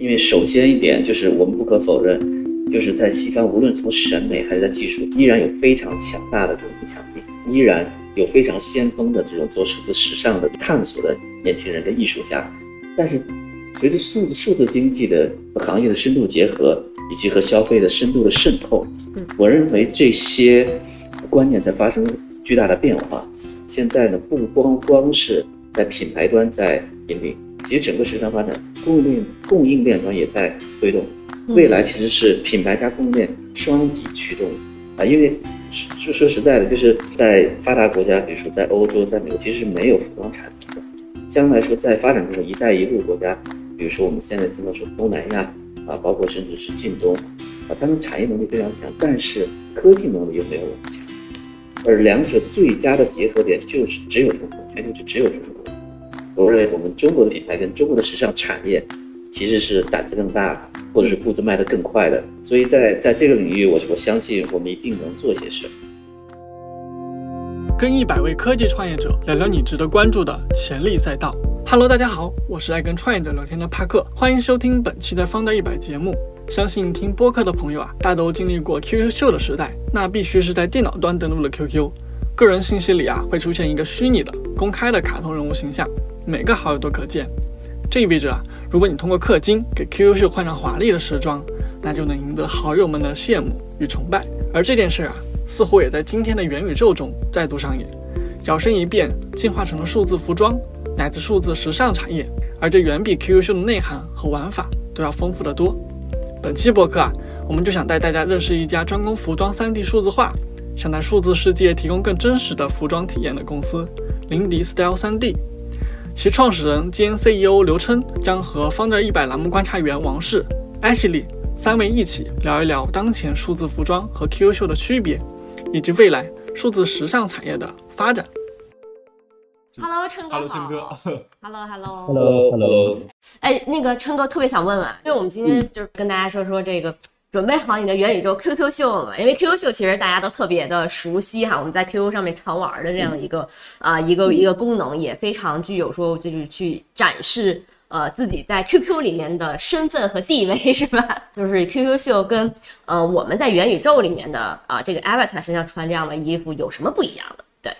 因为首先一点就是我们不可否认，就是在西方无论从审美还是在技术，依然有非常强大的这种影响力，依然有非常先锋的这种做数字时尚的探索的年轻人跟艺术家。但是随着数字经济的行业的深度结合，以及和消费的深度的渗透，我认为这些观念在发生巨大的变化。现在呢，不光是在品牌端在引领，其实整个市场发展供应链端也在推动。未来其实是品牌加供应链双极驱动啊，因为说实在的，就是在发达国家，比如说在欧洲、在美国，其实是没有服装产品的。将来说，在发展中的一带一路国家，比如说我们现在经常说东南亚啊，包括甚至是近东啊，他们产业能力非常强，但是科技能力又没有我们强。而两者最佳的结合点就是只有中国，全球就只有中国。我认为我们中国的品牌跟中国的时尚产业其实是胆子更大，或者是步子迈得更快的，所以在这个领域，我相信我们一定能做些事。跟100位科技创业者聊聊你值得关注的潜力赛道。Hello， 大家好，我是爱跟创业者聊天的帕克，欢迎收听本期的 Founder 100节目。相信听播客的朋友啊，大都经历过 QQ 秀的时代，那必须是在电脑端登录了 QQ。个人信息里啊，会出现一个虚拟的、公开的卡通人物形象，每个好友都可见。这意味着啊，如果你通过氪金给 QQ 秀换上华丽的时装，那就能赢得好友们的羡慕与崇拜。而这件事啊，似乎也在今天的元宇宙中再度上演，摇身一变进化成了数字服装乃至数字时尚产业，而这远比 QQ 秀的内涵和玩法都要丰富得多。本期播客啊，我们就想带大家认识一家专攻服装 3D 数字化，想在数字世界提供更真实的服装体验的公司——林迪 Style 3D。其创始人兼 CEO 刘琛将和 Founder 100栏目观察员王氏、Ashley 3位一起聊一聊当前数字服装和 QQ 秀的区别，以及未来数字时尚产业的发展。Hello， 琛哥好。Hello， 哎，那个琛哥特别想问啊，因为我们今天就是跟大家说这个。准备好你的元宇宙 QQ 秀嘛，因为 QQ 秀其实大家都特别的熟悉哈，我们在 QQ 上面常玩的这样一个功能，也非常具有说就是去展示自己在 QQ 里面的身份和地位，是吧？就是 QQ 秀跟我们在元宇宙里面的这个 avatar 身上穿这样的衣服有什么不一样的？对，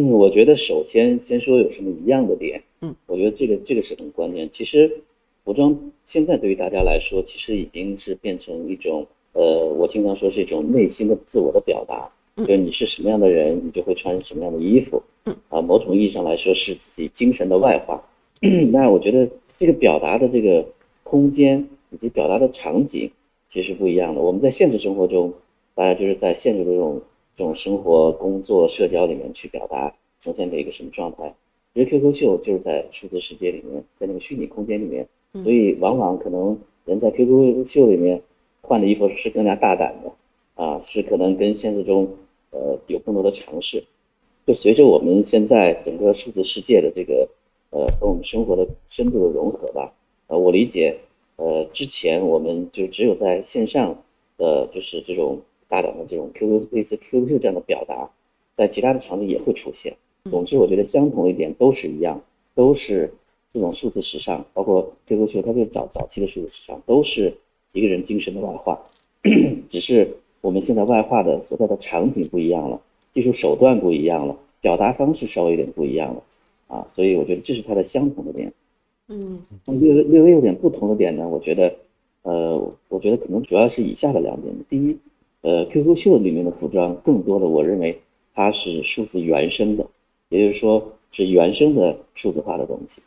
我觉得首先先说有什么一样的点，我觉得这个是很关键。其实服装现在对于大家来说，其实已经是变成一种，我经常说是一种内心的自我的表达，就是你是什么样的人，你就会穿什么样的衣服，啊，某种意义上来说是自己精神的外化。那我觉得这个表达的这个空间以及表达的场景其实不一样的。我们在现实生活中，大家就是在现实的这种生活、工作、社交里面去表达呈现的一个什么状态。其实 QQ 秀就是在数字世界里面，在那个虚拟空间里面。所以往往可能人在 QQ 秀里面换的衣服是更加大胆的啊，是可能跟现实中有更多的尝试。就随着我们现在整个数字世界的这个和我们生活的深度的融合吧，我理解之前我们就只有在线上的就是这种大胆的这种 QQ 类似 QQ 秀这样的表达，在其他的场景也会出现。总之我觉得相同一点都是一样，都是这种数字时尚，包括 QQ 秀，它就早期的数字时尚，都是一个人精神的外化只是我们现在外化的所在的场景不一样了，技术手段不一样了，表达方式稍微有点不一样了啊，所以我觉得这是它的相同的点。略微有点不同的点呢，我觉得可能主要是以下的2点。第一，QQ 秀里面的服装更多的我认为它是数字原生的，也就是说是原生的数字化的东西。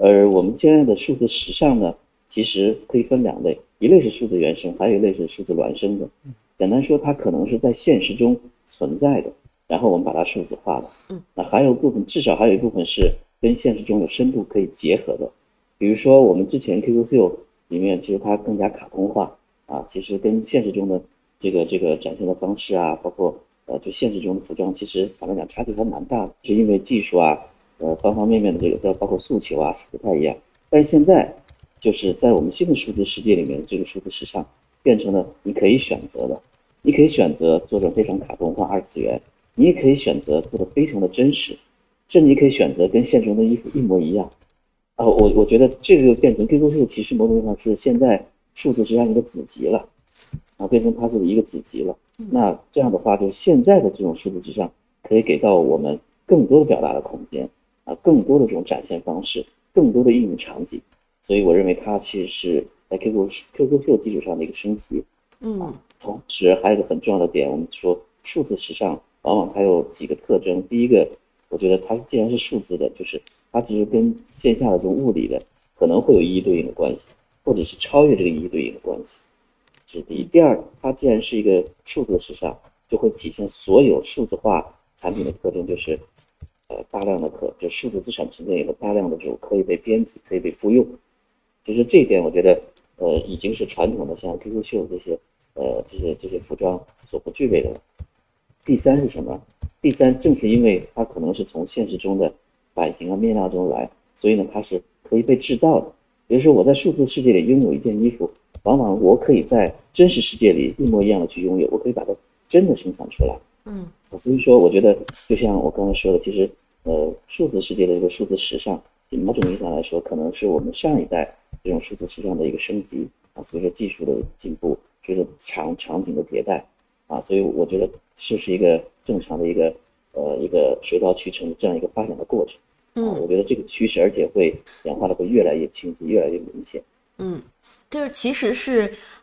而我们现在的数字时尚呢，其实可以分2类，一类是数字原生，还有一类是数字孪生的。简单说，它可能是在现实中存在的，然后我们把它数字化了。那还有部分，至少还有一部分是跟现实中有深度可以结合的。比如说我们之前 QQ 秀里面，其实它更加卡通化啊，其实跟现实中的这个展现的方式啊，包括就现实中的服装，其实反正讲差距还蛮大的，是因为技术啊。方方面面的这个包括诉求啊是不太一样，但是现在就是在我们新的数字世界里面，这个数字时尚变成了你可以选择的，你可以选择做成非常卡通化二次元，你也可以选择做的非常的真实，甚至你可以选择跟现实中的衣服一模一样，我觉得这个变成 QQ 秀其实某种意义上是现在数字时尚一个子集了，啊，变成它是一个子集了。那这样的话，就现在的这种数字时尚可以给到我们更多的表达的空间，啊，更多的这种展现方式，更多的应用场景。所以我认为它其实是在 QQ 秀基础上的一个升级。嗯，同时还有一个很重要的点，我们说数字时尚往往它有几个特征。第一个，我觉得它既然是数字的，就是它其实跟线下的这种物理的可能会有一一对应的关系，或者是超越这个一一对应的关系，这是第一。第二，它既然是一个数字的时尚，就会体现所有数字化产品的特征，就是大量的就数字资产沉淀以后，大量的这种可以被编辑、可以被复用。其实这一点，我觉得已经是传统的像 QQ 秀这些服装所不具备的了。第三是什么？第三正是因为它可能是从现实中的版型和面料中来，所以呢，它是可以被制造的。比如说，我在数字世界里拥有一件衣服，往往我可以在真实世界里一模一样的去拥有，我可以把它真的生产出来。嗯，所以说，我觉得就像我刚才说的，其实数字世界的这个数字时尚，某种意义上来说，可能是我们上一代这种数字时尚的一个升级啊。随着技术的进步，随着场景的迭代啊，所以我觉得这是一个正常的一个水到渠成的这样一个发展的过程。嗯，我觉得这个趋势，而且会演化的会越来越清晰，越来越明显。嗯，就是其实是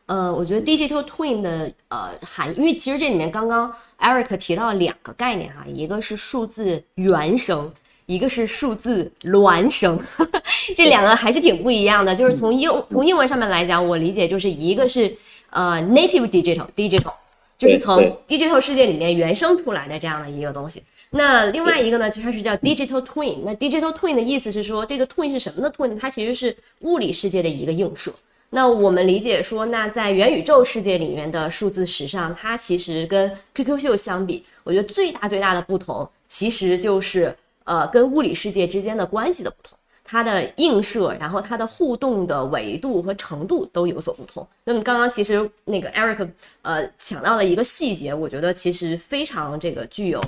我觉得 digital twin 的含义，因为其实这里面刚刚 Eric 提到两个概念哈，一个是数字原生，一个是数字孪生，这两个还是挺不一样的。就是从英文上面来讲，我理解就是一个是native digital。就是从 digital 世界里面原生出来的这样的一个东西。那另外一个呢，其实是叫 digital twin。那 digital twin 的意思是说，这个 twin 是什么的 twin？ 它其实是物理世界的一个映射。那我们理解说，那在元宇宙世界里面的数字时尚，它其实跟 QQ 秀相比，我觉得最大的不同，其实就是跟物理世界之间的关系的不同。它的映射，然后它的互动的维度和程度都有所不同。那么刚刚其实那个 Eric 讲到了一个细节，我觉得其实非常这个具有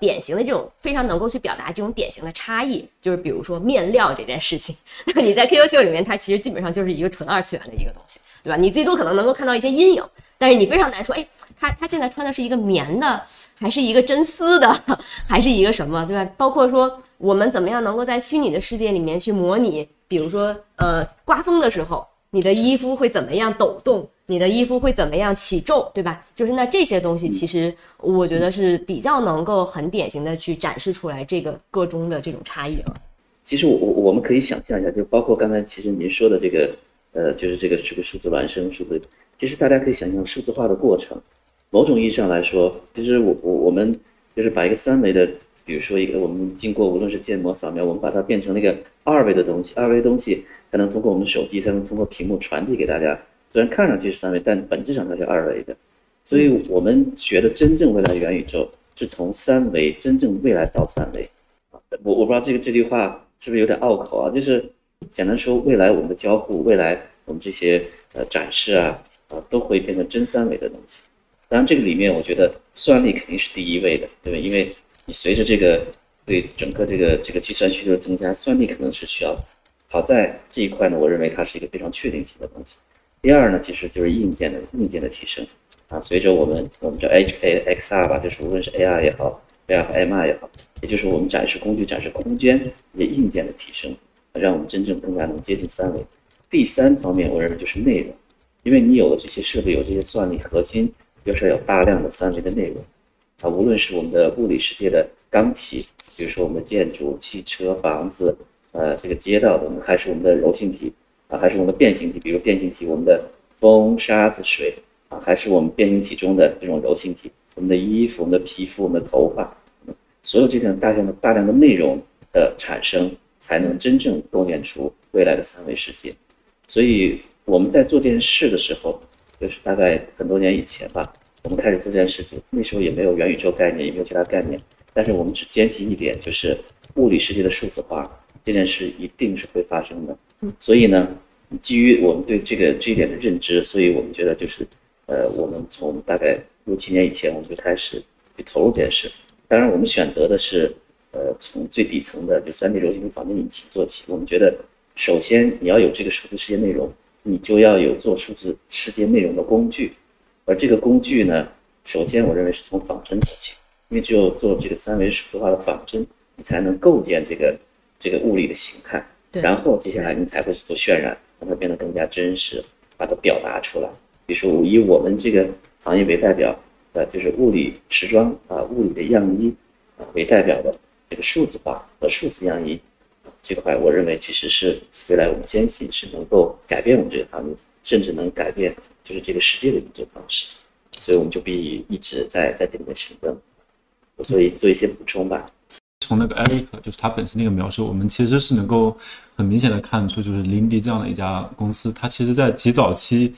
典型的这种非常能够去表达这种典型的差异，就是比如说面料这件事情。你在 QQ 秀里面，它其实基本上就是一个纯二次元的一个东西，对吧？你最多可能能够看到一些阴影，但是你非常难说，哎，他现在穿的是一个棉的，还是一个真丝的，还是一个什么，对吧？包括说，我们怎么样能够在虚拟的世界里面去模拟，比如说刮风的时候你的衣服会怎么样抖动，你的衣服会怎么样起皱，对吧？就是那这些东西其实我觉得是比较能够很典型的去展示出来这个各中的这种差异了。其实我们可以想象一下，就包括刚才其实您说的这个就是这个数字孪生数字，其实大家可以想象数字化的过程。某种意义上来说，其实我们就是把一个三维的，比如说一个我们经过无论是建模扫描，我们把它变成那个二维的东西，二维的东西才能通过我们手机，才能通过屏幕传递给大家。虽然看上去是三维，但本质上它是二维的。所以我们学的真正未来元宇宙是从三维真正未来到三维。我不知道这句话是不是有点拗口啊？就是简单说，未来我们的交互，未来我们这些展示啊都会变成真三维的东西。当然，这个里面我觉得算力肯定是第一位的，对吧？因为你随着这个对整个这个计算需求的增加，算力可能是需要的。好在这一块呢，我认为它是一个非常确定性的东西。第二呢，其实就是硬件的提升啊。随着我们叫 XR 吧，就是无论是 AR 也好 ，VR 和 MR 也好，也就是我们展示工具、展示空间也硬件的提升，让我们真正更加能接近三维。第三方面，我认为就是内容，因为你有了这些设备，有这些算力核心，就是要有大量的三维的内容。啊，无论是我们的物理世界的钢体，比如说我们的建筑、汽车、房子，这个街道等，还是我们的柔性体，啊，还是我们的变形体，比如变形体，我们的风、沙子、水，啊，还是我们变形体中的这种柔性体，我们的衣服、我们的皮肤、我们的头发，所有这种大量的内容的产生，才能真正构建出未来的三维世界。所以我们在做这件事的时候，就是大概很多年以前吧。我们开始做这件事情，那时候也没有元宇宙概念，也没有其他概念，但是我们只坚信一点，就是物理世界的数字化这件事一定是会发生的。所以呢，基于我们对这一点的认知，所以我们觉得就是，我们从大概6、7年以前我们就开始去投入这件事。当然，我们选择的是，从最底层的就3D 柔性体仿真引擎做起。我们觉得首先你要有这个数字世界内容，你就要有做数字世界内容的工具，而这个工具呢，首先我认为是从仿真做起，因为只有做这个三维数字化的仿真，你才能构建这个物理的形态，然后接下来你才会去做渲染，让它变得更加真实，把它表达出来。比如说以我们这个行业为代表，就是物理时装啊、物理的样衣啊、为代表的这个数字化和数字样衣。这块我认为其实是未来我们坚信是能够改变我们这个行业，甚至能改变就是这个世界的运作方式，所以我们就必一直在这里面深耕。我做一些补充吧。从那个 Eric 就是他本身那个描述，我们其实是能够很明显的看出，就是林迪这样的一家公司，它其实在极早期，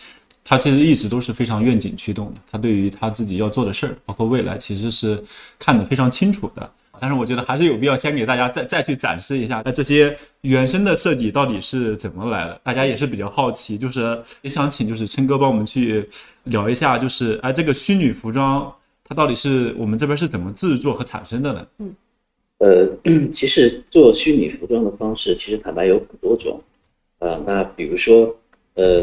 他其实一直都是非常愿景驱动的，他对于他自己要做的事儿，包括未来其实是看得非常清楚的。但是我觉得还是有必要先给大家再去展示一下，那这些原生的设计到底是怎么来的，大家也是比较好奇，就是也想请就是琛哥帮我们去聊一下，就是这个虚拟服装它到底是我们这边是怎么制作和产生的呢？其实做虚拟服装的方式其实坦白有很多种那比如说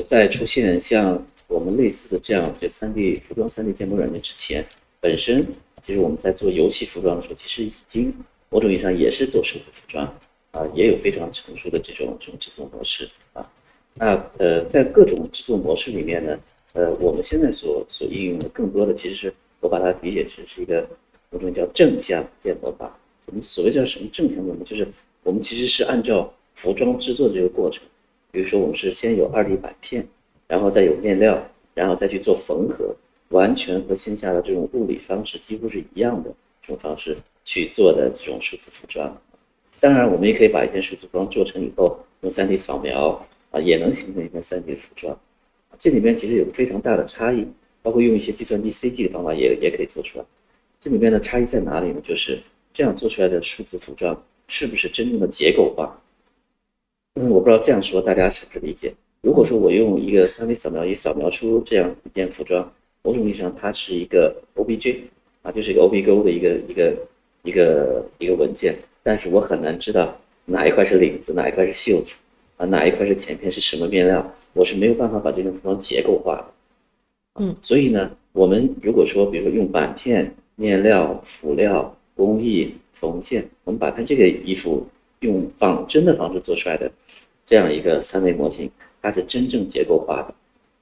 在出现像我们类似的这样这 3D 服装 3D 建模软件之前，本身其实我们在做游戏服装的时候，其实已经某种意义上也是做数字服装啊，也有非常成熟的这种制作模式啊。那在各种制作模式里面呢，我们现在所应用的更多的其实是我把它理解成是一个某种叫正向建模法。我们所谓叫什么正向建模，就是我们其实是按照服装制作的这个过程，比如说我们是先有 2D 版片，然后再有面料，然后再去做缝合。完全和线下的这种物理方式几乎是一样的这种方式去做的这种数字服装。当然我们也可以把一件数字服装做成以后用 3D 扫描啊，也能形成一件 3D 服装。这里面其实有非常大的差异，包括用一些计算机 CG 的方法也可以做出来。这里面的差异在哪里呢？就是这样做出来的数字服装是不是真正的结构化？我不知道这样说大家是不是理解。如果说我用一个三维扫描仪扫描出这样一件服装，某种意义上，它是一个 OBJ 啊，就是一个 OBGO 的一个文件，但是我很难知道哪一块是领子，哪一块是袖子啊，哪一块是前片是什么面料，我是没有办法把这件服装结构化的。所以呢，我们如果说，比如说用板片、面料、辅料、工艺、缝线，我们把它这个衣服用仿真的方式做出来的这样一个三维模型，它是真正结构化的。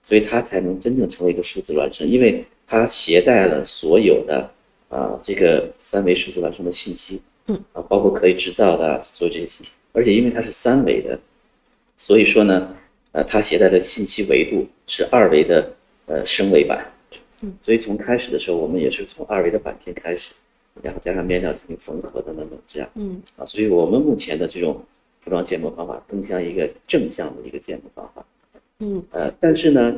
所以它才能真正成为一个数字孪生，因为它携带了所有的这个三维数字孪生的信息，包括可以制造的所有这些信息，而且因为它是三维的，所以说呢，它携带的信息维度是二维的升维版，所以从开始的时候我们也是从二维的版片开始，然后加上面料进行缝合的等等这样，所以我们目前的这种服装建模方法更像一个正向的一个建模方法。但是呢，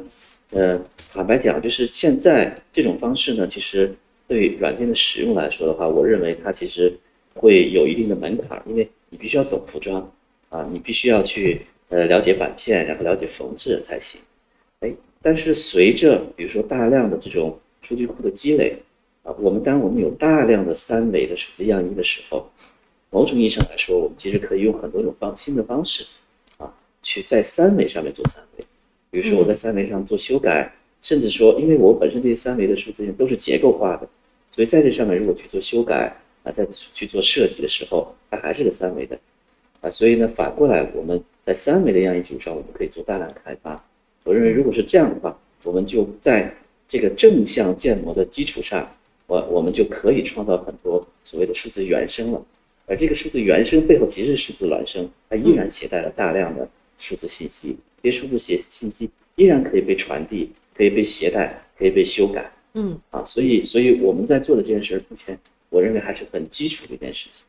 坦白讲，就是现在这种方式呢，其实对于软件的使用来说的话，我认为它其实会有一定的门槛，因为你必须要懂服装啊，你必须要去了解板片，然后了解缝制才行。但是随着比如说大量的这种数据库的积累啊，当我们有大量的三维的数字样衣的时候，某种意义上来说，我们其实可以用很多种新的方式啊，去在三维上面做三维。比如说我在三维上做修改，甚至说因为我本身这些三维的数字都是结构化的，所以在这上面如果去做修改啊，再去做设计的时候，它还是个三维的啊。所以呢，反过来我们在三维的样衣基础上，我们可以做大量开发。我认为如果是这样的话，我们就在这个正向建模的基础上，我们就可以创造很多所谓的数字原生了。而这个数字原生背后其实是数字孪生，它依然携带了大量的数字信息。这些数字信息依然可以被传递，可以被携带，可以被修改。所以我们在做的这件事目前我认为还是很基础的一件事情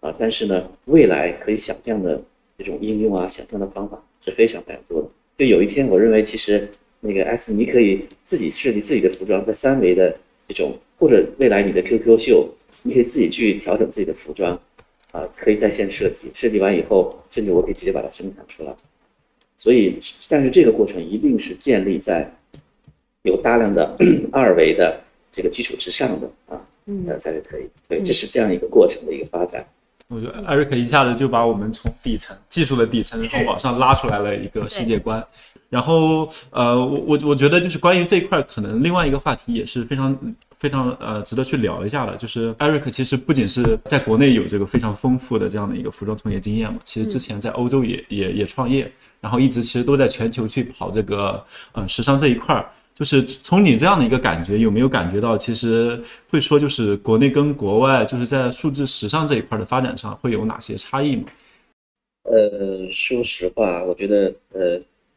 啊。但是呢，未来可以想象的这种应用啊，想象的方法是非常非常多的。就有一天，我认为其实那个 S， 你可以自己设计自己的服装，在三维的这种，或者未来你的 QQ 秀，你可以自己去调整自己的服装啊，可以在线设计，设计完以后，甚至我可以直接把它生产出来。所以，但是这个过程一定是建立在有大量的二维的这个基础之上的啊，才可以。对，这是这样一个过程的一个发展。我觉得 Eric 一下子就把我们从底层技术的底层，然后往上拉出来了一个世界观。然后我觉得就是关于这一块，可能另外一个话题也是非常非常值得去聊一下的，就是 Eric 其实不仅是在国内有这个非常丰富的这样的一个服装从业经验嘛，其实之前在欧洲也创业，然后一直其实都在全球去跑这个时尚这一块。就是从你这样的一个感觉，有没有感觉到其实会说就是国内跟国外就是在数字时尚这一块的发展上会有哪些差异吗？说实话我觉得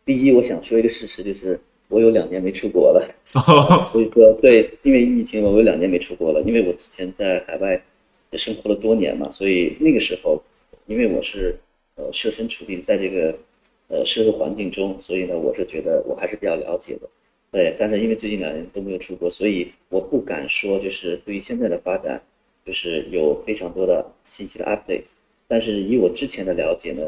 第一我想说一个事实，就是我有2年没出国了。所以说对，因为疫情我有2年没出国了，因为我之前在海外也生活了多年嘛，所以那个时候因为我是设身处地在这个社会环境中，所以呢我是觉得我还是比较了解的。对，但是因为最近2年都没有出国，所以我不敢说就是对于现在的发展就是有非常多的信息的 update， 但是以我之前的了解呢，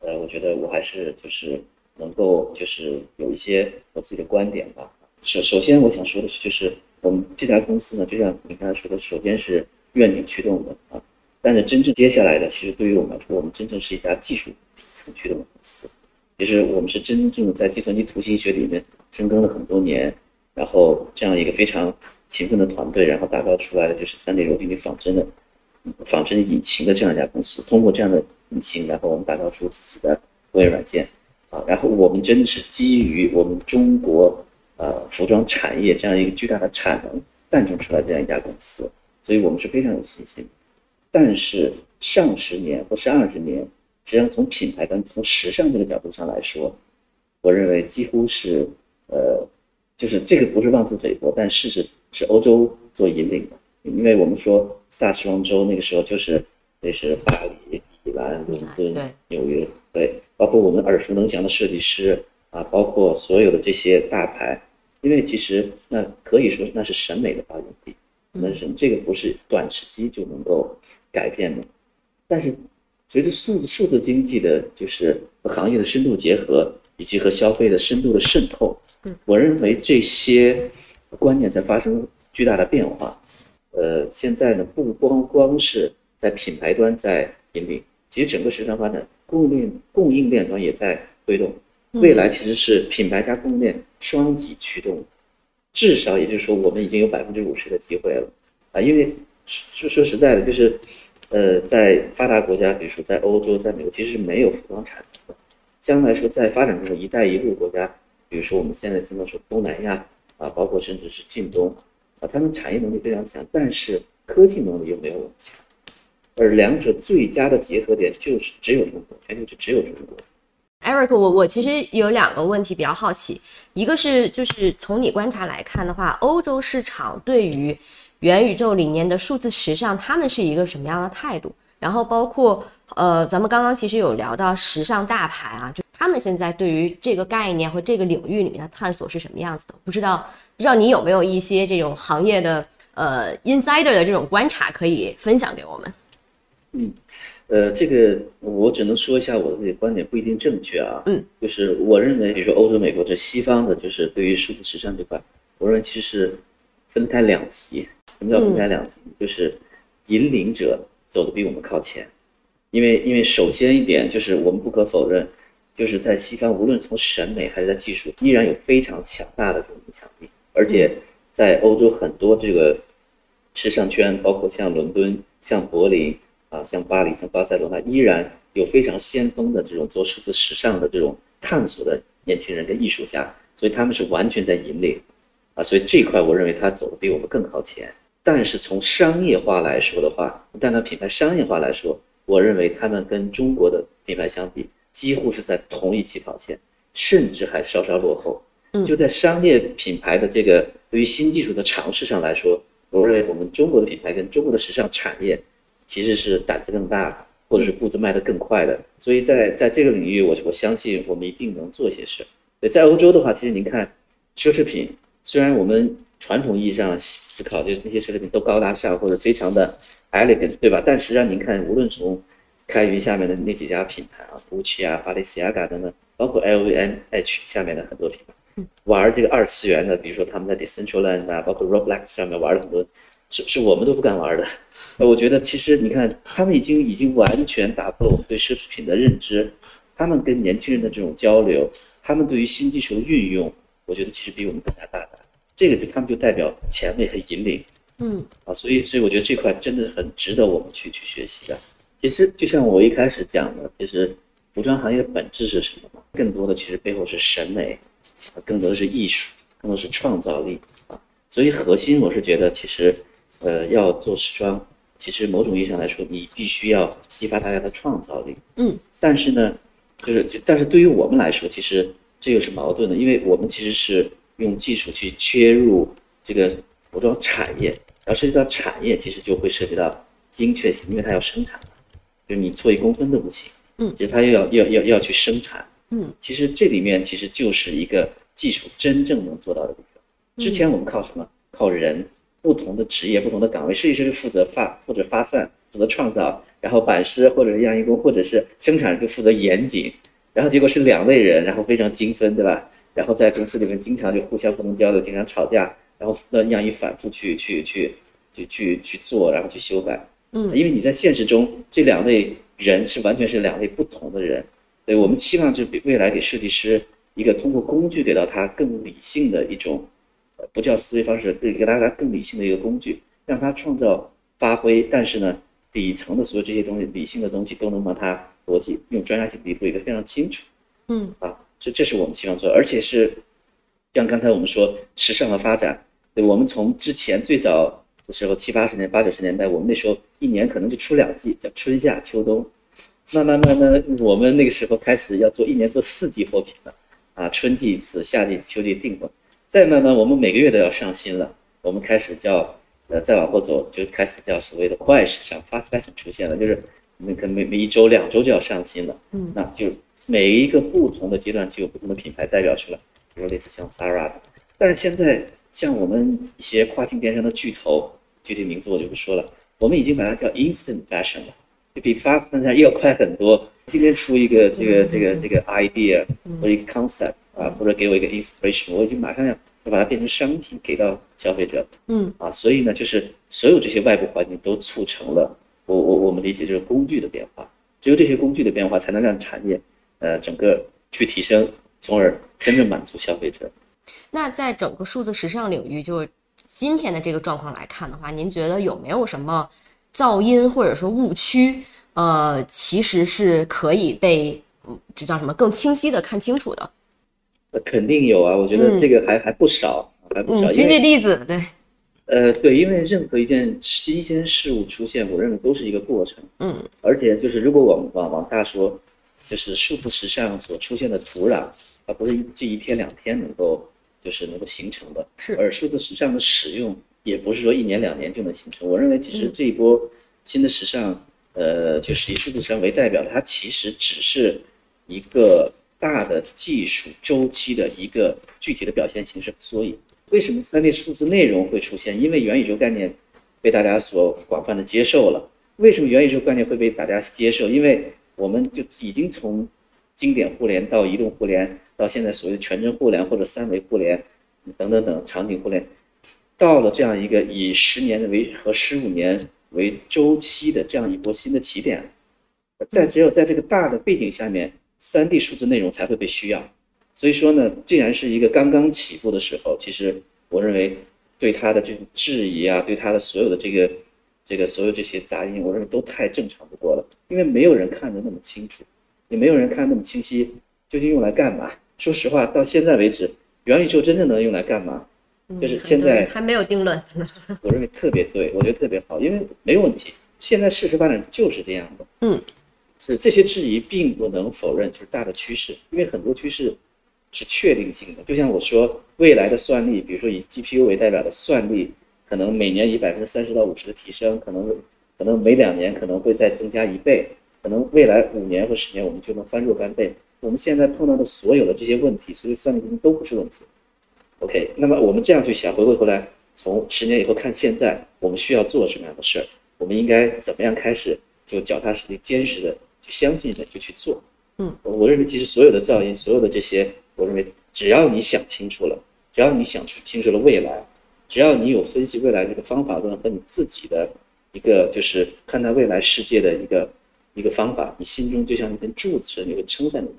我觉得我还是就是能够就是有一些我自己的观点吧。首先我想说的是，就是我们这家公司呢，就像你刚才说的，首先是愿景驱动的啊，但是真正接下来的，其实对于我们来说，我们真正是一家技术底层驱动的公司，就是我们是真正的在计算机图形学里面深耕了很多年，然后这样一个非常勤奋的团队，然后打造出来的就是 3D 柔平体仿真引擎的这样一家公司。通过这样的引擎，然后我们打造出自己的工业软件啊，然后我们真的是基于我们中国服装产业这样一个巨大的产能诞生出来这样一家公司，所以我们是非常有信心。但是上10年或是20年，实际上从品牌跟从时尚这个角度上来说，我认为几乎是就是这个不是妄自菲薄，但事实是欧洲做引领的。因为我们说 Style 时装周那个时候就是那是巴黎、米兰、伦敦、纽约，对，包括我们耳熟能详的设计师啊，包括所有的这些大牌，因为其实那可以说那是审美的发源地，那是这个不是短时期就能够改变的。但是随着数字经济的就是和行业的深度结合，以及和消费的深度的渗透，我认为这些观念在发生巨大的变化。现在呢，不光是在品牌端在引领，其实整个时尚发展供应链端也在推动。未来其实是品牌加供应链双极驱动，至少也就是说，我们已经有50%的机会了啊！因为说实在的，就是在发达国家，比如说在欧洲、在美国，其实是没有服装产业的。将来说，在发展中的一带一路国家，比如说我们现在听到说东南亚啊，包括甚至是近东啊，他们产业能力非常强，但是科技能力又没有我们强，而两者最佳的结合点就是只有中国，全球就只有中国。Eric， 我其实有2个问题比较好奇，一个是就是从你观察来看的话，欧洲市场对于元宇宙里面的数字时尚，他们是一个什么样的态度？然后包括咱们刚刚其实有聊到时尚大牌啊，就他们现在对于这个概念和这个领域里面的探索是什么样子的？不知道你有没有一些这种行业的insider 的这种观察可以分享给我们？这个我只能说一下我的自己观点，不一定正确啊。就是我认为，比如说欧洲、美国这西方的，就是对于数字时尚这块，我认为其实是分开两级。什么叫分开两级？就是引领者走得比我们靠前，因为首先一点就是我们不可否认，就是在西方无论从审美还是在技术，依然有非常强大的这种影响力，而且在欧洲很多这个时尚圈，包括像伦敦、像柏林啊、像巴黎、像巴塞罗那，依然有非常先锋的这种做数字时尚的这种探索的年轻人跟艺术家，所以他们是完全在引领啊，所以这一块我认为他走得比我们更靠前。但是从商业化来说的话，但它品牌商业化来说，我认为他们跟中国的品牌相比，几乎是在同一起跑线，甚至还稍稍落后。就在商业品牌的这个对于新技术的尝试上来说，我认为我们中国的品牌跟中国的时尚产业其实是胆子更大，或者是步子迈得更快的。所以在这个领域，我相信我们一定能做一些事。对，在欧洲的话，其实您看，奢侈品虽然我们传统意义上思考的那些奢侈品都高大上或者非常的 elegant， 对吧？但实际上您看，无论从开云下面的那几家品牌啊，Gucci 啊、巴黎西亚嘎等等，包括 LVMH 下面的很多品牌，玩这个二次元的，比如说他们在 Decentraland 啊，包括 Roblox 上面玩了很多是我们都不敢玩的。我觉得其实你看，他们已经完全打破了我们对奢侈品的认知，他们跟年轻人的这种交流，他们对于新技术的运用，我觉得其实比我们更加大胆。这个他们就代表前卫和引领。嗯，啊，所以我觉得这块真的很值得我们去学习的。其实就像我一开始讲的，其实服装行业的本质是什么呢？更多的其实背后是审美，更多的是艺术，更多的是创造力啊。所以核心我是觉得，其实要做时装，其实某种意义上来说，你必须要激发大家的创造力。嗯，但是呢，但是对于我们来说，其实这又是矛盾的，因为我们其实是用技术去切入这个服装产业。然后涉及到产业，其实就会涉及到精确性，因为它要生产，就是你错1公分都不行。嗯，其实它要去生产。嗯，其实这里面其实就是一个技术真正能做到的地方。之前我们靠什么？靠人，不同的职业、不同的岗位，设计师就负责发散、负责创造，然后版师或者是样衣工或者是生产就负责严谨，然后结果是两类人，然后非常精分，对吧？然后在公司里面经常就互相不能交流，经常吵架。然后那样一反复去做，然后去修改。嗯，因为你在现实中这两类人是完全是两类不同的人，所以我们期望就未来给设计师一个通过工具给到他更理性的一种，不叫思维方式，给大家更理性的一个工具，让他创造发挥。但是呢，底层的所有这些东西，理性的东西都能帮他逻辑用专家性弥补一个非常清楚。嗯，啊，这是我们期望做的，而且是像刚才我们说时尚的发展。对，我们从之前最早的时候7、80年代、80、90年代，我们那时候一年可能就出2季，叫春夏秋冬。慢慢，我们那个时候开始要做一年做4季货品了，啊，春季一次，夏季、秋季订货。再慢慢，我们每个月都要上新了。我们开始叫，再往后走就开始叫所谓的快时尚 （fast fashion） 出现了，就是那个每1周、2周就要上新了。嗯，那就每一个不同的阶段就有不同的品牌代表出来，比如类似像 Zara 的，但是现在。像我们一些跨境电商的巨头，具体名字我就不说了，我们已经把它叫 instant fashion 了，就比 fast fashion 要快很多。今天出一个这个 idea 或者一个 concept 啊，或者给我一个 inspiration， 我已经马上要把它变成商品给到消费者。嗯，啊，所以呢，就是所有这些外部环境都促成了我们理解就是工具的变化，只有这些工具的变化才能让产业整个去提升，从而真正满足消费者。那在整个数字时尚领域，就今天的这个状况来看的话，您觉得有没有什么噪音或者说误区？其实是可以被就叫什么更清晰的看清楚的。肯定有啊，我觉得这个还不少，还不少。举例子，对。对，因为任何一件新鲜事物出现，我认为都是一个过程。嗯。而且就是如果往大说，就是数字时尚所出现的土壤，它不是这1天2天能够形成的，是。而数字时尚的使用也不是说1年2年就能形成。我认为其实这一波新的时尚，就是以数字时尚为代表的，它其实只是一个大的技术周期的一个具体的表现形式和缩影。为什么3D数字内容会出现？因为元宇宙概念被大家所广泛的接受了。为什么元宇宙概念会被大家接受？因为我们就已经从经典互联到移动互联，到现在所谓的全真互联或者3维互联等等等场景互联，到了这样一个以10年为和15年为周期的这样一波新的起点，只有在这个大的背景下面，3D 数字内容才会被需要。所以说呢，既然是一个刚刚起步的时候，其实我认为对它的这种质疑啊，对它的所有的这个所有这些杂音，我认为都太正常不过了，因为没有人看得那么清楚。也没有人看那么清晰，究竟用来干嘛？说实话，到现在为止，元宇宙真正能用来干嘛？就是现在还没有定论。我认为特别对，我觉得特别好，因为没问题。现在事实发展就是这样的。嗯，是这些质疑并不能否认，就是大的趋势，因为很多趋势是确定性的。就像我说，未来的算力，比如说以 GPU 为代表的算力，可能每年以30%到50%的提升，可能每2年可能会再增加1倍。可能未来5年或10年，我们就能翻若干倍。我们现在碰到的所有的这些问题，所以算力都不是问题。OK， 那么我们这样去想，回过头来，从10年以后看现在，我们需要做什么样的事儿？我们应该怎么样开始就脚踏实地、坚实的去相信的就去做？嗯，我认为其实所有的噪音，所有的这些，我认为只要你想清楚了，只要你想清楚了未来，只要你有分析未来这个方法论和你自己的一个就是看待未来世界的一个方法，你心中就像一根柱子似的，你会撑在那边，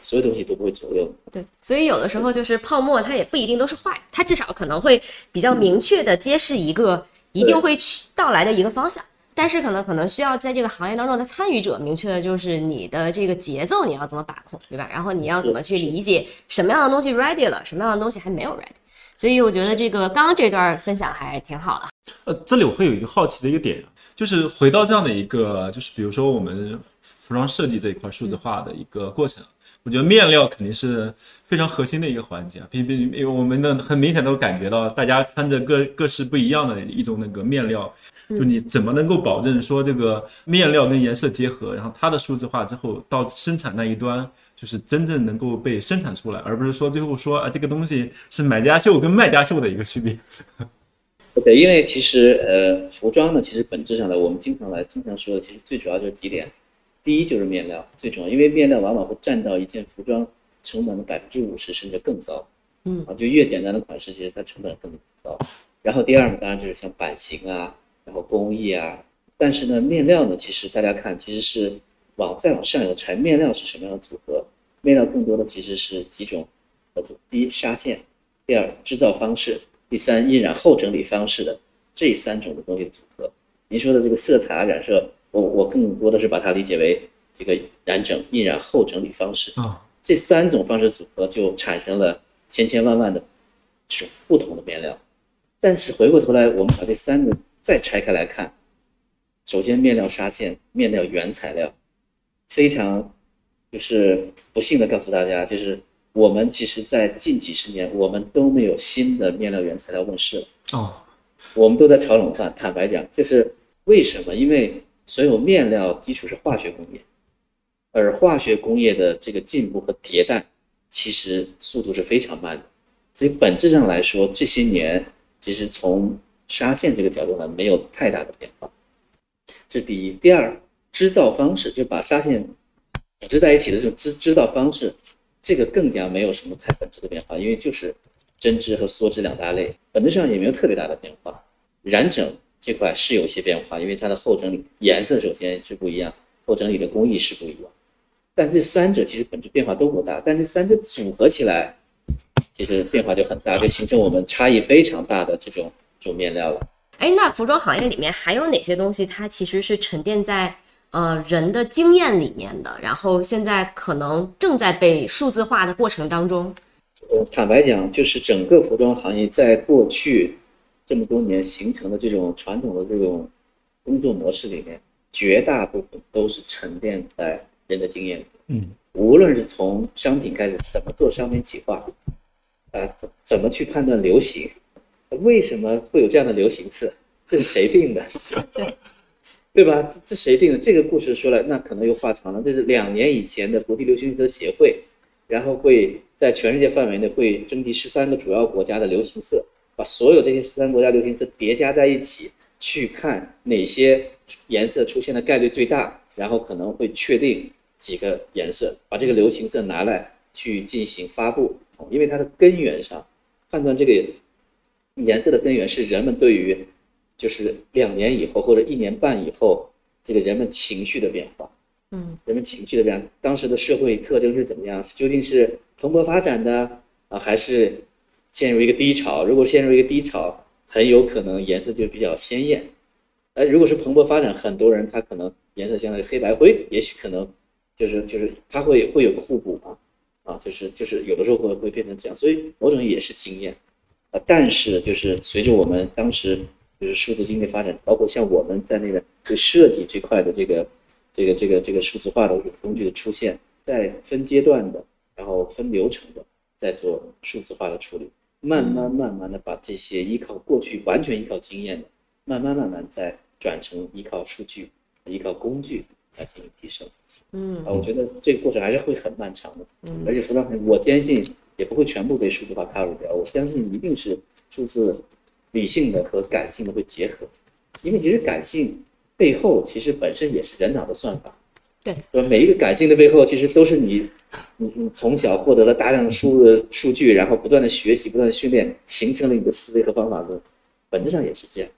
所有东西都不会左右。对，所以有的时候就是泡沫，它也不一定都是坏，它至少可能会比较明确的揭示一个一定会到来的一个方向。但是可能需要在这个行业当中的参与者明确的就是你的这个节奏你要怎么把控，对吧？然后你要怎么去理解什么样的东西 ready 了，什么样的东西还没有 ready。所以我觉得这个刚刚这段分享还挺好的。这里我会有一个好奇的一个点，就是回到这样的一个，就是比如说我们服装设计这一块数字化的一个过程，我觉得面料肯定是非常核心的一个环节，因为我们很明显都感觉到大家穿着各式不一样的一种那个面料，就你怎么能够保证说这个面料跟颜色结合，然后它的数字化之后到生产那一端就是真正能够被生产出来，而不是说最后说啊这个东西是买家秀跟卖家秀的一个区别。对，因为其实服装呢，其实本质上的我们经常说的，其实最主要就是几点。第一就是面料最重要，因为面料往往会占到一件服装成本的 50% 甚至更高。就越简单的款式其实它成本更高。然后第二当然就是像版型啊，然后工艺啊。但是呢面料呢，其实大家看其实是再往上有拆面料是什么样的组合，面料更多的其实是几种合作，第一纱线，第二制造方式，第三印染后整理方式的这三种的东西组合。您说的这个色彩染色，我更多的是把它理解为这个染整、印染后整理方式，这三种方式组合就产生了千万的这种不同的面料。但是回过头来我们把这三个再拆开来看，首先面料纱线、面料原材料，非常就是不幸的告诉大家，就是我们其实在近几十年我们都没有新的面料原材料问世了，我们都在炒冷饭。坦白讲，就是为什么？因为所有面料基础是化学工业，而化学工业的这个进步和迭代其实速度是非常慢的。所以本质上来说，这些年其实从纱线这个角度呢没有太大的变化，这第一。第二，织造方式，就把纱线组织在一起的这种织造方式，这个更加没有什么太本质的变化，因为就是针织和梭织两大类，本质上也没有特别大的变化。染整这块是有一些变化，因为它的后整理颜色首先是不一样，后整理的工艺是不一样，但这三者其实本质变化都不大，但这三者组合起来其实变化就很大，就形成我们差异非常大的这种面料了。那服装行业里面还有哪些东西它其实是沉淀在人的经验里面的，然后现在可能正在被数字化的过程当中？坦白讲，就是整个服装行业在过去这么多年形成的这种传统的这种工作模式里面，绝大部分都是沉淀在人的经验里。无论是从商品开始，怎么做商品企划，怎么去判断流行，为什么会有这样的流行词，这是谁定的？对吧？这谁定的？这个故事说来那可能又话长了。这是2年以前的国际流行色协会，然后会在全世界范围内会征集13个主要国家的流行色，把所有这些13国家流行色叠加在一起，去看哪些颜色出现的概率最大，然后可能会确定几个颜色，把这个流行色拿来去进行发布。因为它的根源上，判断这个颜色的根源是人们对于就是2年以后或者1年半以后这个人们情绪的变化。人们情绪的变化，当时的社会特征是怎么样，究竟是蓬勃发展的还是陷入一个低潮？如果陷入一个低潮，很有可能颜色就比较鲜艳。如果是蓬勃发展，很多人他可能颜色相当于黑白灰，也许可能就是他会有个互补就是有的时候会变成这样。所以某种也是经验。但是就是随着我们当时就是数字经济发展，包括像我们在那个对设计这块的这个数字化的工具的出现，在分阶段的，然后分流程的，在做数字化的处理，慢慢的把这些依靠过去完全依靠经验的，慢慢再转成依靠数据、依靠工具来进行提升。我觉得这个过程还是会很漫长的。而且服装行业，我坚信也不会全部被数字化cover掉，我相信一定是数字理性的和感性的会结合，因为其实感性背后其实本身也是人脑的算法。对，每一个感性的背后，其实都是你从小获得了大量数据，然后不断的学习，不断的训练，形成了你的思维和方法论，本质上也是这样。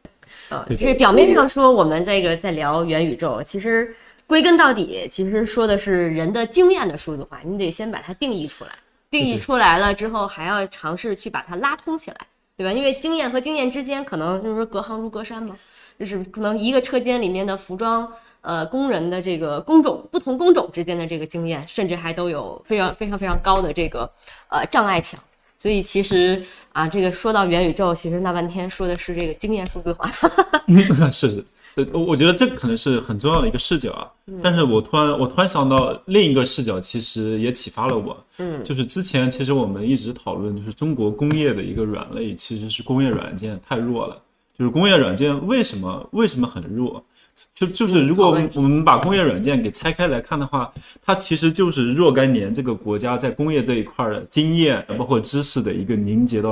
啊，就是表面上说我们这个在聊元宇宙，其实归根到底，其实说的是人的经验的数字化，你得先把它定义出来，定义出来了之后，还要尝试去把它拉通起来，对吧？因为经验和经验之间，可能就是说隔行如隔山嘛，就是可能一个车间里面的服装。工人的这个工种，不同工种之间的这个经验，甚至还都有非常高的这个障碍墙。所以其实啊，这个说到元宇宙，其实那半天说的是这个经验数字化。是，我觉得这个可能是很重要的一个视角啊。但是我突然想到另一个视角，其实也启发了我。就是之前其实我们一直讨论，就是中国工业的一个软肋其实是工业软件太弱了。就是工业软件为什么很弱？就是如果我们把工业软件给拆开来看的话，它其实就是若干年这个国家在工业这一块的经验包括知识的一个凝结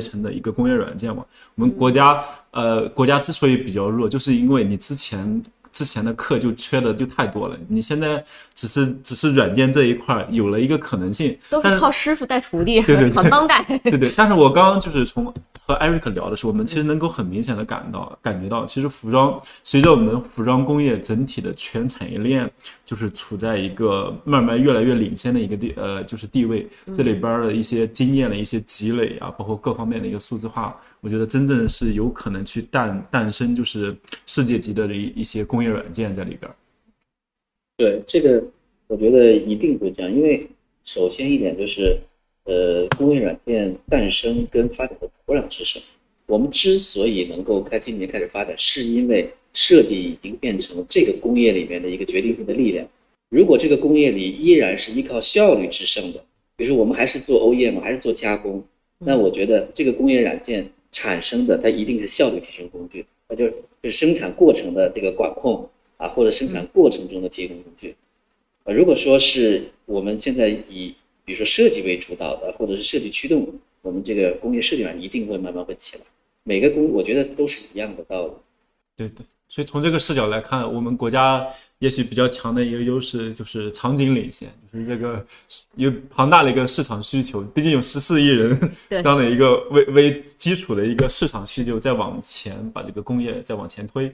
成的一个工业软件嘛。我们国家之所以比较弱，就是因为你之前的课就缺的就太多了，你现在只是软件这一块有了一个可能性，都是靠师傅带徒弟，传帮带。对，但是我刚刚就是从和 Eric 聊的时候，我们其实能够很明显的感觉到，其实服装随着我们服装工业整体的全产业链，就是处在一个慢慢越来越领先的一个就是地位，这里边的一些经验的一些积累啊，包括各方面的一个数字化，我觉得真正是有可能去诞生就是世界级的一些工业软件在里边。对，这个我觉得一定会这样，因为首先一点就是。工业软件诞生跟发展的土壤是什么？我们之所以能够今年开始发展，是因为设计已经变成这个工业里面的一个决定性的力量。如果这个工业里依然是依靠效率制胜的，比如说我们还是做 OEM， 还是做加工，那我觉得这个工业软件产生的它一定是效率提升工具，那就是生产过程的这个管控啊，或者生产过程中的提供工具。如果说是我们现在以比如说设计为主导的，或者是设计驱动，我们这个工业设计上一定会慢慢会起来。每个我觉得都是一样的道理。对，所以从这个视角来看，我们国家也许比较强的一个优势就是场景领先，就是这个有庞大的一个市场需求，毕竟有14亿人这样的一个为基础的一个市场需求，再往前把这个工业再往前推。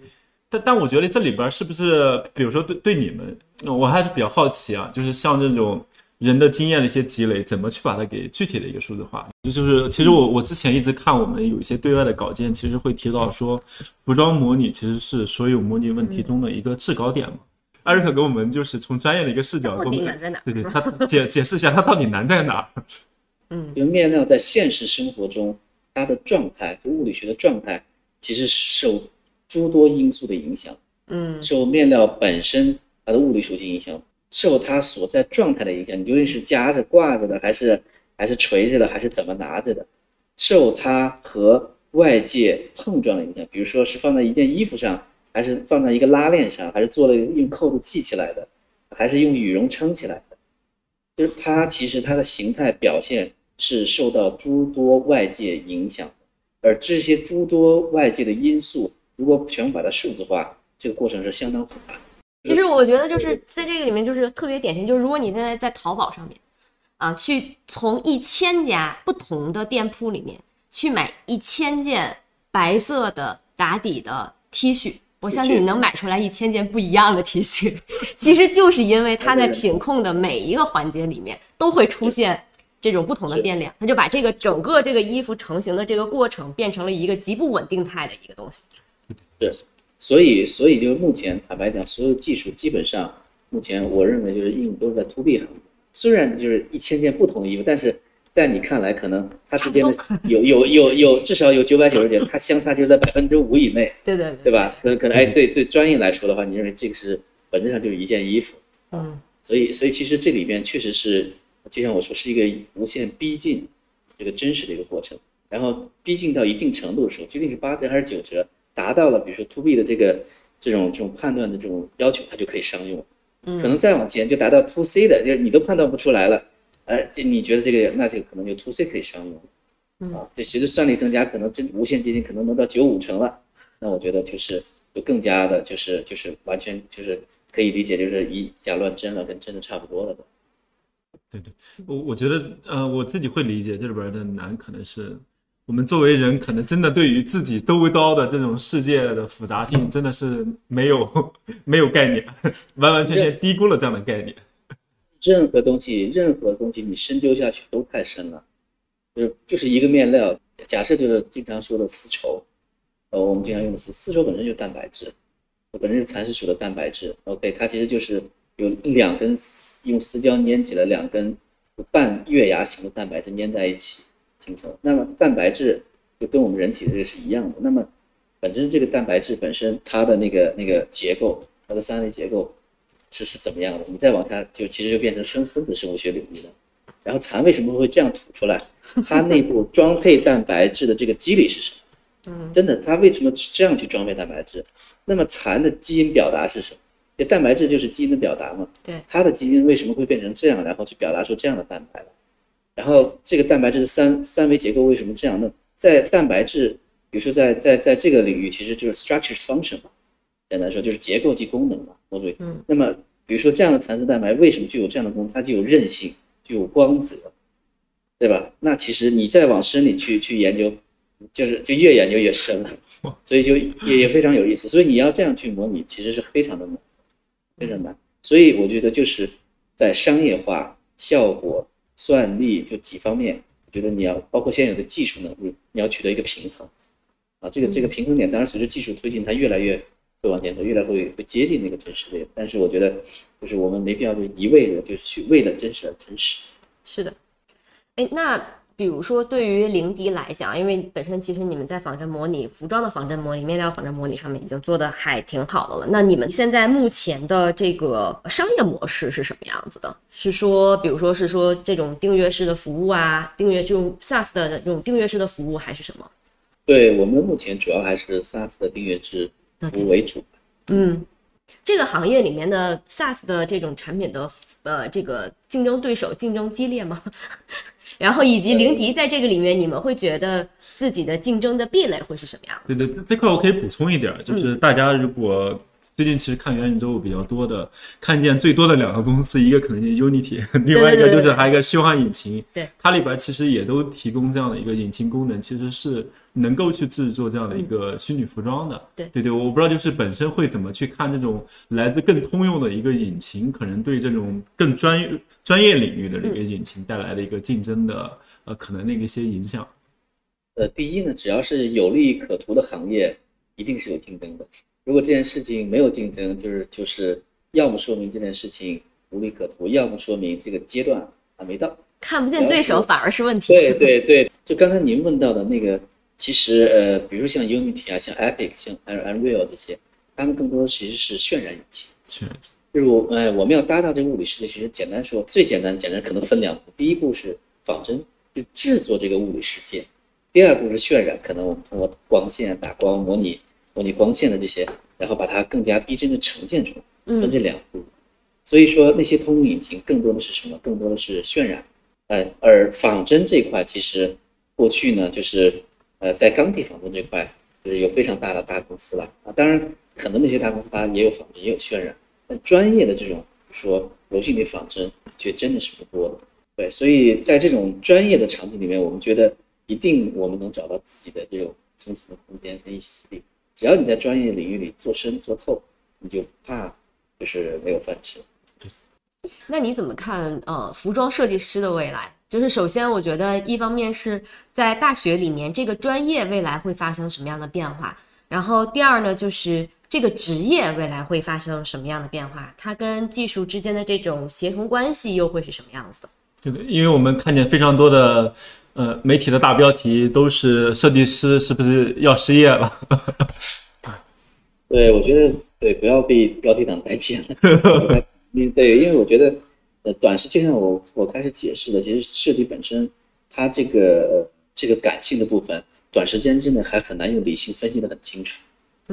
但我觉得这里边是不是，比如说对你们，我还是比较好奇啊，就是像这种。人的经验的一些积累，怎么去把它给具体的一个数字化？就是其实我之前一直看我们有一些对外的稿件，其实会提到说，服装模拟其实是所有模拟问题中的一个制高点嘛。Eric 给我们就是从专业的一个视角，到底难在哪？对，他解释一下他到底难在哪？就面料在现实生活中它的状态，就物理学的状态，其实受诸多因素的影响。受面料本身它的物理属性影响。受它所在状态的影响，你究竟是夹着挂着的，还是垂着的，还是怎么拿着的，受它和外界碰撞的影响，比如说是放在一件衣服上，还是放在一个拉链上，还是做了用扣子系起来的，还是用羽绒撑起来的，就是其实它的形态表现是受到诸多外界影响的，而这些诸多外界的因素，如果全部把它数字化，这个过程是相当复杂的。其实我觉得就是在这个里面就是特别典型，就是如果你现在在淘宝上面啊，去从1000家不同的店铺里面去买1000件白色的打底的 T 恤，我相信你能买出来1000件不一样的 T 恤，其实就是因为它在品控的每一个环节里面都会出现这种不同的变量，它就把这个整个这个衣服成型的这个过程变成了一个极不稳定态的一个东西。对。所以就是目前坦白讲，所有技术基本上目前我认为就是应用都是在 to B 行业。虽然就是1000件不同的衣服，但是在你看来可能它之间的有至少有990件，它相差就在5%以内。对，对吧？可能对专业来说的话，你认为这个是本质上就是一件衣服。所以其实这里边确实是，就像我说，是一个无限逼近这个真实的一个过程。然后逼近到一定程度的时候，究竟是8折还是9折？达到了比如说 to B 的这种判断的这种要求，它就可以商用。可能再往前就达到 to C 的，就是你都判断不出来了，你觉得这个那这个可能就 to C 可以商用。这随着算力增加，可能真无限接近，可能能到95%了。那我觉得就更加的就是完全就是可以理解就是以假乱真了，跟真的差不多了。对对，我觉得我自己会理解这里边的难，可能是我们作为人可能真的对于自己周遭的这种世界的复杂性真的是没有概念，完完全全低估了这样的概念。任何东西你深究下去都太深了，就是一个面料，假设就是经常说的丝绸，我们经常用的丝绸本身就是蛋白质，本身是蚕丝属的蛋白质。OK， 它其实就是有两根用丝胶粘起了两根半月牙形的蛋白质粘在一起形成。那么蛋白质就跟我们人体这个是一样的。那么本身这个蛋白质本身它的那个结构，它的三维结构是怎么样的？你再往下就其实就变成分子生物学领域了。然后蚕为什么会这样吐出来？它内部装配蛋白质的这个机理是什么？真的，它为什么这样去装配蛋白质？那么蚕的基因表达是什么？这蛋白质就是基因的表达嘛。对，它的基因为什么会变成这样，然后去表达出这样的蛋白来？然后这个蛋白质的三维结构为什么这样呢？在蛋白质，比如说在这个领域，其实就是 structure function 嘛，简单说就是结构及功能嘛，对不对？那么比如说这样的蚕丝蛋白为什么具有这样的功能？它具有韧性，具有光泽，对吧？那其实你再往深里去研究。就越研究越深了，所以就也非常有意思。所以你要这样去模拟，其实是非常的难，非常难。所以我觉得就是在商业化、效果、算力就几方面，我觉得你要包括现有的技术能力，你要取得一个平衡啊。这个平衡点，当然随着技术推进，它越来越会往前走，越来越会接近那个真实的。但是我觉得就是我们没必要就一味的就是去为了真实而真实。是的，哎，那。比如说对于零迪来讲，因为本身其实你们在仿真模拟、服装的仿真模拟、面料仿真模拟上面已经做的还挺好的了，那你们现在目前的这个商业模式是什么样子的？是说比如说是说这种订阅式的服务啊，订阅这种 SaaS 的这种订阅式的服务还是什么？对，我们目前主要还是 SaaS 的订阅制服务为主。Okay. 这个行业里面的 SaaS 的这种产品的这个竞争对手竞争激烈吗？然后以及零迪在这个里面，你们会觉得自己的竞争的壁垒会是什么样？对对，这块我可以补充一点，就是大家如果最近其实看元宇宙比较多的，看见最多的两个公司，一个可能是 Unity， 另外一个就是还有一个虚幻引擎，对，它里边其实也都提供这样的一个引擎功能，其实是能够去制作这样的一个虚拟服装的。对，我不知道就是本身会怎么去看这种来自更通用的一个引擎，可能对这种更专业领域的这个引擎带来的一个竞争的可能那个一些影响。第一呢，只要是有利可图的行业，一定是有竞争的。如果这件事情没有竞争，就是要么说明这件事情无利可图，要么说明这个阶段还没到，看不见对手反而是问题。对，就刚才您问到的那个，其实比如像 Unity 啊，像 Epic， 像 Unreal 这些，他们更多其实是渲染引擎。就是我们要搭到这个物理世界，其实简单说，最简单可能分两步，第一步是仿真，就制作这个物理世界；第二步是渲染，可能我们通过光线、打光、模拟光线的这些，然后把它更加逼真的呈现出来，分这两步。所以说那些通用引擎更多的是什么？更多的是渲染。而仿真这一块，其实过去呢，就是在钢体仿真这块，就是有非常大的大公司了啊。当然，可能那些大公司它也有仿真，也有渲染，但专业的这种说柔性的仿真，却真的是不多的。对，所以在这种专业的场景里面，我们觉得一定我们能找到自己的这种生存的空间跟一席之地。只要你在专业领域里做深做透，你就怕就是没有饭吃。那你怎么看服装设计师的未来？就是首先我觉得一方面是在大学里面这个专业未来会发生什么样的变化，然后第二呢就是这个职业未来会发生什么样的变化，它跟技术之间的这种协同关系又会是什么样子？对，因为我们看见非常多的媒体的大标题都是设计师是不是要失业了？对，我觉得对，不要被标题党带偏了。对，因为我觉得，短时间上我开始解释的，其实设计本身它这个感性的部分，短时间之内还很难用理性分析的很清楚，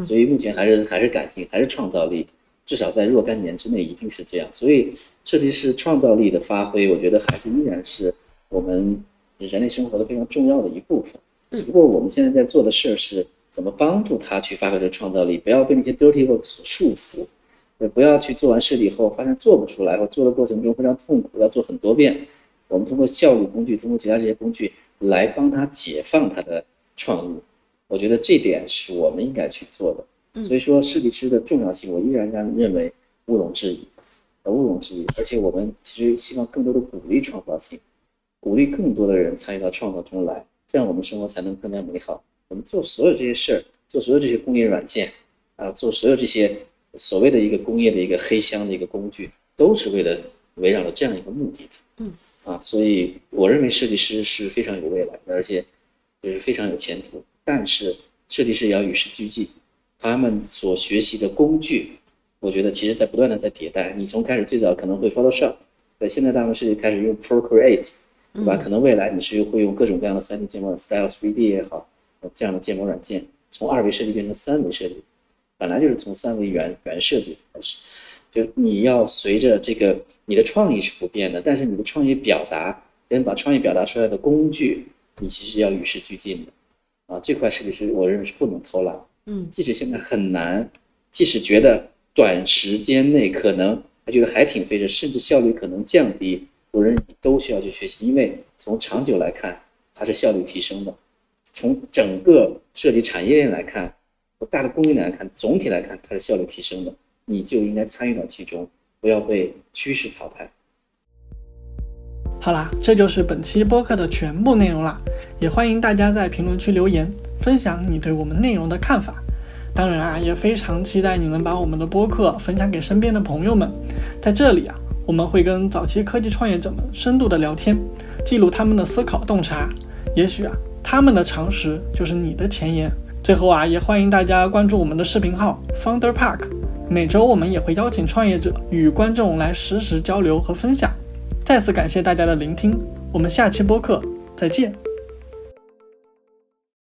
所以目前还是感性，还是创造力，至少在若干年之内一定是这样。所以设计师创造力的发挥，我觉得还是依然是我们人类生活的非常重要的一部分，只不过我们现在在做的事是怎么帮助他去发挥这个创造力，不要被那些 dirty work 所束缚，不要去做完设计以后发现做不出来，或做的过程中非常痛苦，要做很多遍。我们通过效率工具，通过其他这些工具来帮他解放他的创意，我觉得这点是我们应该去做的。所以说设计师的重要性，我依然认为毋庸置疑，毋庸置疑。而且我们其实希望更多的鼓励创造性，鼓励更多的人参与到创造中来，这样我们生活才能更加美好。我们做所有这些事儿，做所有这些工业软件啊，做所有这些所谓的一个工业的一个黑箱的一个工具，都是为了围绕着这样一个目的的。所以我认为设计师是非常有未来的，而且就是非常有前途。但是设计师也要与时俱进，他们所学习的工具，我觉得其实在不断的在迭代。你从开始最早可能会 Photoshop， 对，现在大部分设计开始用 Procreate， 对吧？可能未来你是会用各种各样的 3D 建模 ，Style 3D 也好，这样的建模软件，从二维设计变成三维设计。本来就是从三维原设计开始，就你要随着这个你的创意是不变的，但是你的创意表达跟把创意表达出来的工具，你其实要与时俱进的啊。这块设计师我认为是不能偷懒，即使现在很难，即使觉得短时间内可能还觉得还挺费事，甚至效率可能降低，我认为你都需要去学习，因为从长久来看它是效率提升的，从整个设计产业链来看，大的供应来看，总体来看它是效率提升的，你就应该参与到其中，不要被趋势淘汰。好啦，这就是本期播客的全部内容啦，也欢迎大家在评论区留言分享你对我们内容的看法。当然啊，也非常期待你能把我们的播客分享给身边的朋友们。在这里啊，我们会跟早期科技创业者们深度的聊天，记录他们的思考洞察，也许啊，他们的常识就是你的前沿。最后啊，也欢迎大家关注我们的视频号 FounderPark， 每周我们也会邀请创业者与观众来实时交流和分享。再次感谢大家的聆听，我们下期播客再见。